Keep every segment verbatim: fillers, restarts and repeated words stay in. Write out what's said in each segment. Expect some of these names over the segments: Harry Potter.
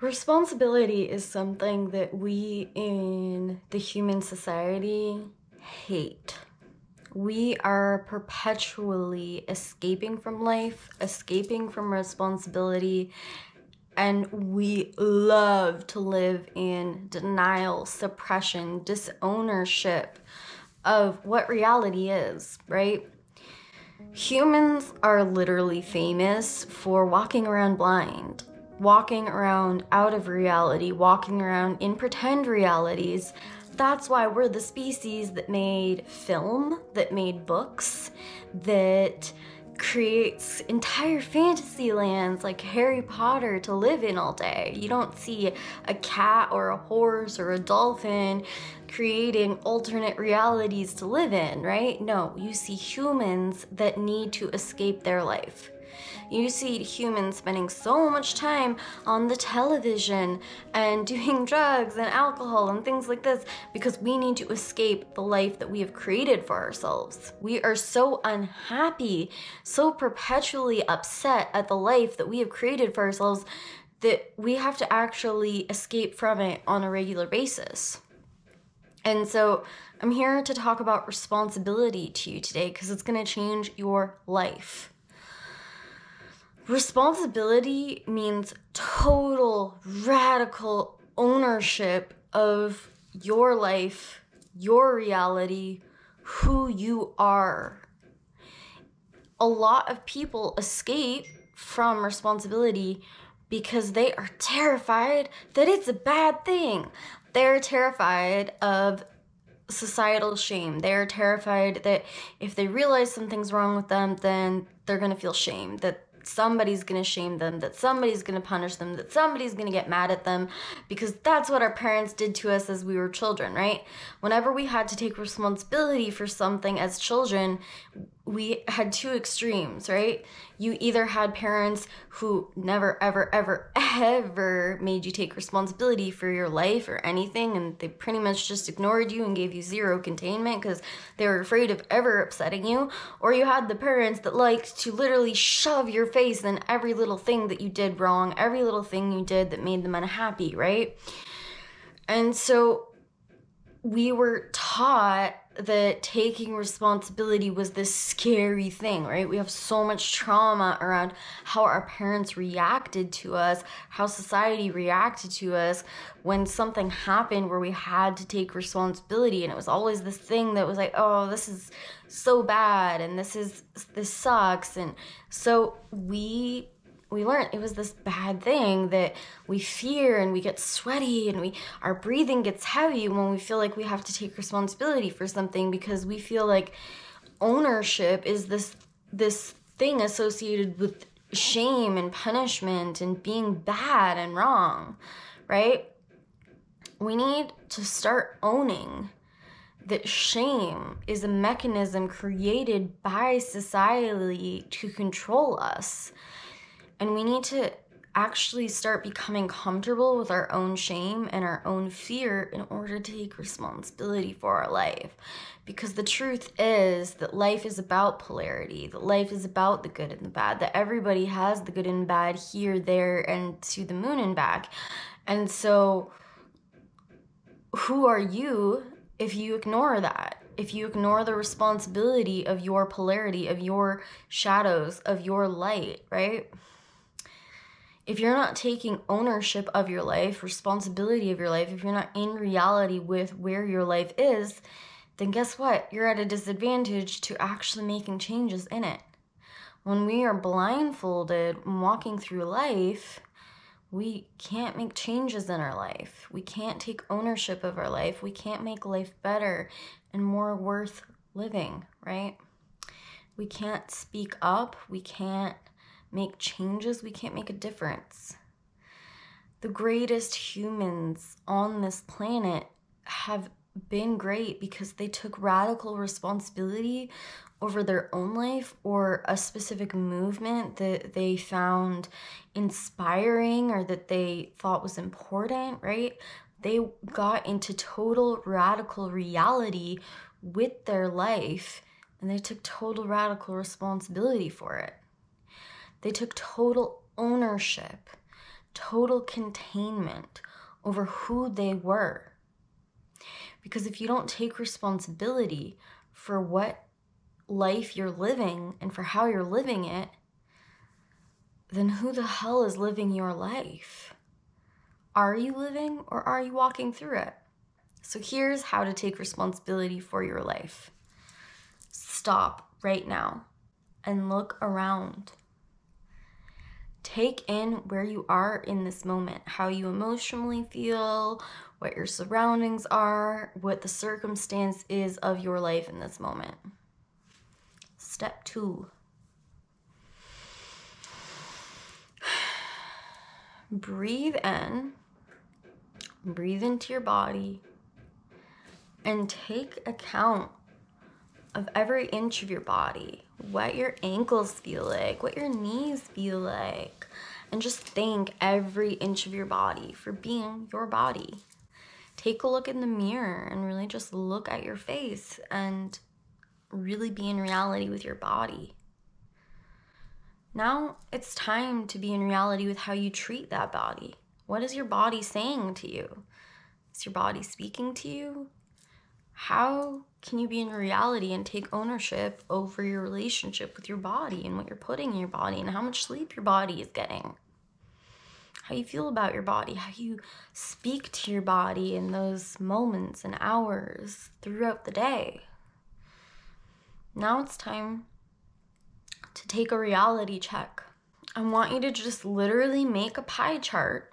Responsibility is something that we in the human society hate. We are perpetually escaping from life, escaping from responsibility, and we love to live in denial, suppression, disownership of what reality is, right? Humans are literally famous for walking around blind. Walking around out of reality, walking around in pretend realities. That's why we're the species that made film, that made books, that creates entire fantasy lands like Harry Potter to live in all day. You don't see a cat or a horse or a dolphin creating alternate realities to live in, right? No, you see humans that need to escape their life. You see humans spending so much time on the television and doing drugs and alcohol and things like this because we need to escape the life that we have created for ourselves. We are so unhappy, so perpetually upset at the life that we have created for ourselves that we have to actually escape from it on a regular basis. And so I'm here to talk about responsibility to you today because it's going to change your life. Responsibility means total, radical ownership of your life, your reality, who you are. A lot of people escape from responsibility because they are terrified that it's a bad thing. They're terrified of societal shame. They're terrified that if they realize something's wrong with them, then they're going to feel shame, that somebody's going to shame them, that somebody's going to punish them, that somebody's going to get mad at them, because that's what our parents did to us as we were children, right? Whenever we had to take responsibility for something as children, we had two extremes, right? You either had parents who never, ever, ever, ever made you take responsibility for your life or anything, and they pretty much just ignored you and gave you zero containment because they were afraid of ever upsetting you, or you had the parents that liked to literally shove your face in every little thing that you did wrong, every little thing you did that made them unhappy, right? And so we were taught that taking responsibility was this scary thing, right? We have so much trauma around how our parents reacted to us, how society reacted to us when something happened where we had to take responsibility, and it was always this thing that was like, oh, this is so bad, and this is this sucks. And so we we learned it was this bad thing that we fear, and we get sweaty, and we our breathing gets heavy when we feel like we have to take responsibility for something, because we feel like ownership is this this thing associated with shame and punishment and being bad and wrong, right? We need to start owning that shame is a mechanism created by society to control us. And we need to actually start becoming comfortable with our own shame and our own fear in order to take responsibility for our life. Because the truth is that life is about polarity, that life is about the good and the bad, that everybody has the good and bad here, there, and to the moon and back. And so who are you if you ignore that? If you ignore the responsibility of your polarity, of your shadows, of your light, right? If you're not taking ownership of your life, responsibility of your life, if you're not in reality with where your life is, then guess what? You're at a disadvantage to actually making changes in it. When we are blindfolded and walking through life, we can't make changes in our life. We can't take ownership of our life. We can't make life better and more worth living, right? We can't speak up. We can't make changes, we can't make a difference. the greatest humans on this planet have been great because they took radical responsibility over their own life or a specific movement that they found inspiring or that they thought was important, right? They got into total radical reality with their life, and they took total radical responsibility for it. They took total ownership, total containment over who they were. Because if you don't take responsibility for what life you're living and for how you're living it, then who the hell is living your life? Are you living or are you walking through it? So here's how to take responsibility for your life. Stop right now and look around. Take in where you are in this moment, how you emotionally feel, what your surroundings are, what the circumstance is of your life in this moment. Step two. Breathe in, breathe into your body, and take account of every inch of your body, what your ankles feel like, what your knees feel like, and just thank every inch of your body for being your body. Take a look in the mirror and really just look at your face and really be in reality with your body. Now it's time to be in reality with how you treat that body. What is your body saying to you? Is your body speaking to you? How can you be in reality and take ownership over your relationship with your body and what you're putting in your body and how much sleep your body is getting? How you feel about your body, how you speak to your body in those moments and hours throughout the day. Now it's time to take a reality check. I want you to just literally make a pie chart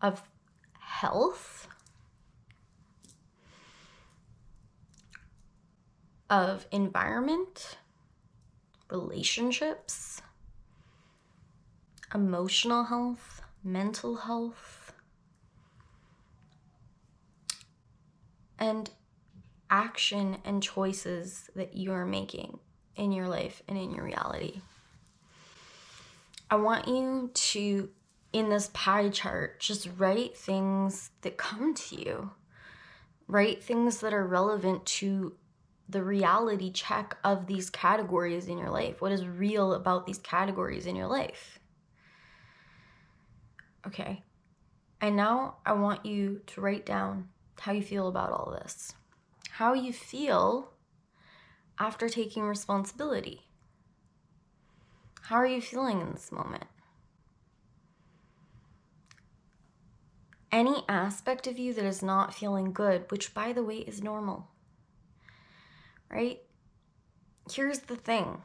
of health, of environment, relationships, emotional health, mental health, and action and choices that you are making in your life and in your reality. I want you to, in this pie chart, just write things that come to you. Write things that are relevant to the reality check of these categories in your life. What is real about these categories in your life? Okay. And now I want you to write down how you feel about all this. How you feel after taking responsibility. How are you feeling in this moment? Any aspect of you that is not feeling good, which by the way is normal, right? Here's the thing,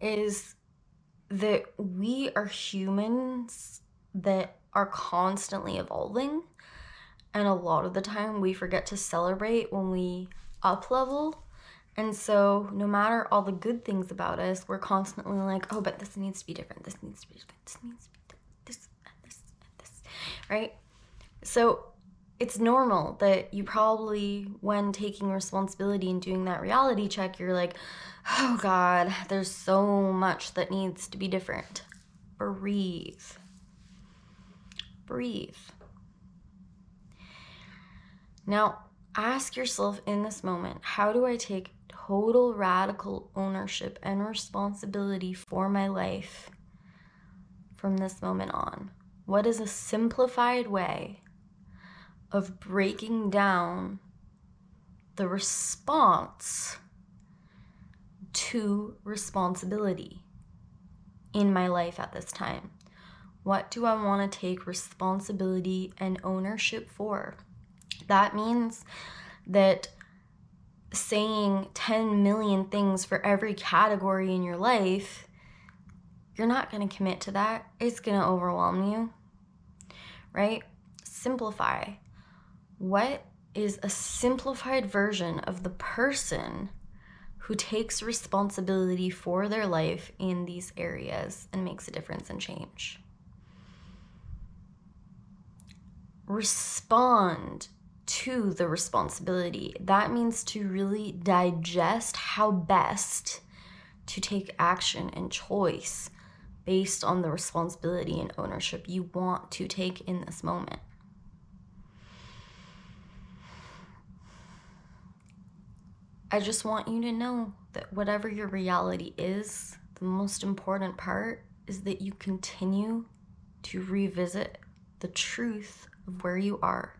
is that we are humans that are constantly evolving, and a lot of the time we forget to celebrate when we up-level. And so no matter all the good things about us, we're constantly like, oh, but this needs to be different. This needs to be different. This needs to be different. This, and this, and this, right? So it's normal that you probably, when taking responsibility and doing that reality check, you're like, oh God, there's so much that needs to be different. Breathe. Breathe. Now, ask yourself in this moment, how do I take total radical ownership and responsibility for my life from this moment on? What is a simplified way of breaking down the response to responsibility in my life at this time? What do I want to take responsibility and ownership for? That means that saying ten million things for every category in your life, you're not going to commit to that. It's going to overwhelm you, right? Simplify. What is a simplified version of the person who takes responsibility for their life in these areas and makes a difference and change? respond to the responsibility. That means to really digest how best to take action and choice based on the responsibility and ownership you want to take in this moment. I just want you to know that whatever your reality is, the most important part is that you continue to revisit the truth of where you are.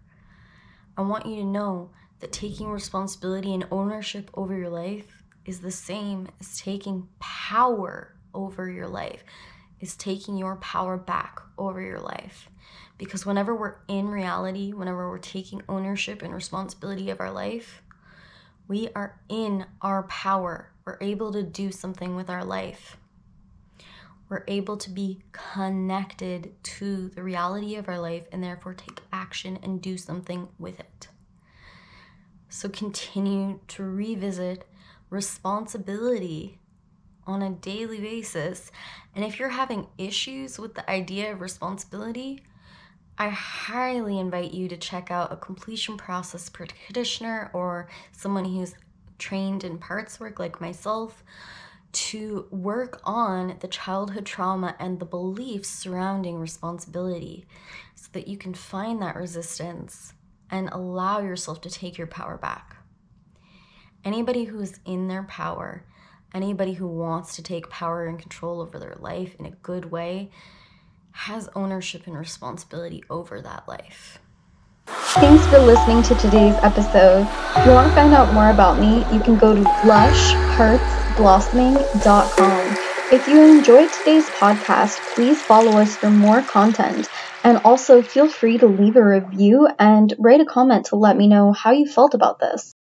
I want you to know that taking responsibility and ownership over your life is the same as taking power over your life, is taking your power back over your life. Because whenever we're in reality, whenever we're taking ownership and responsibility of our life, we are in our power. We're able to do something with our life. We're able to be connected to the reality of our life and therefore take action and do something with it. So continue to revisit responsibility on a daily basis. And if you're having issues with the idea of responsibility, I highly invite you to check out a completion process practitioner or someone who's trained in parts work like myself to work on the childhood trauma and the beliefs surrounding responsibility so that you can find that resistance and allow yourself to take your power back. Anybody who is in their power, anybody who wants to take power and control over their life in a good way, has ownership and responsibility over that life. Thanks for listening to today's episode. If you want to find out more about me, you can go to lush hearts blossoming dot com. If you enjoyed today's podcast, please follow us for more content. And also feel free to leave a review and write a comment to let me know how you felt about this.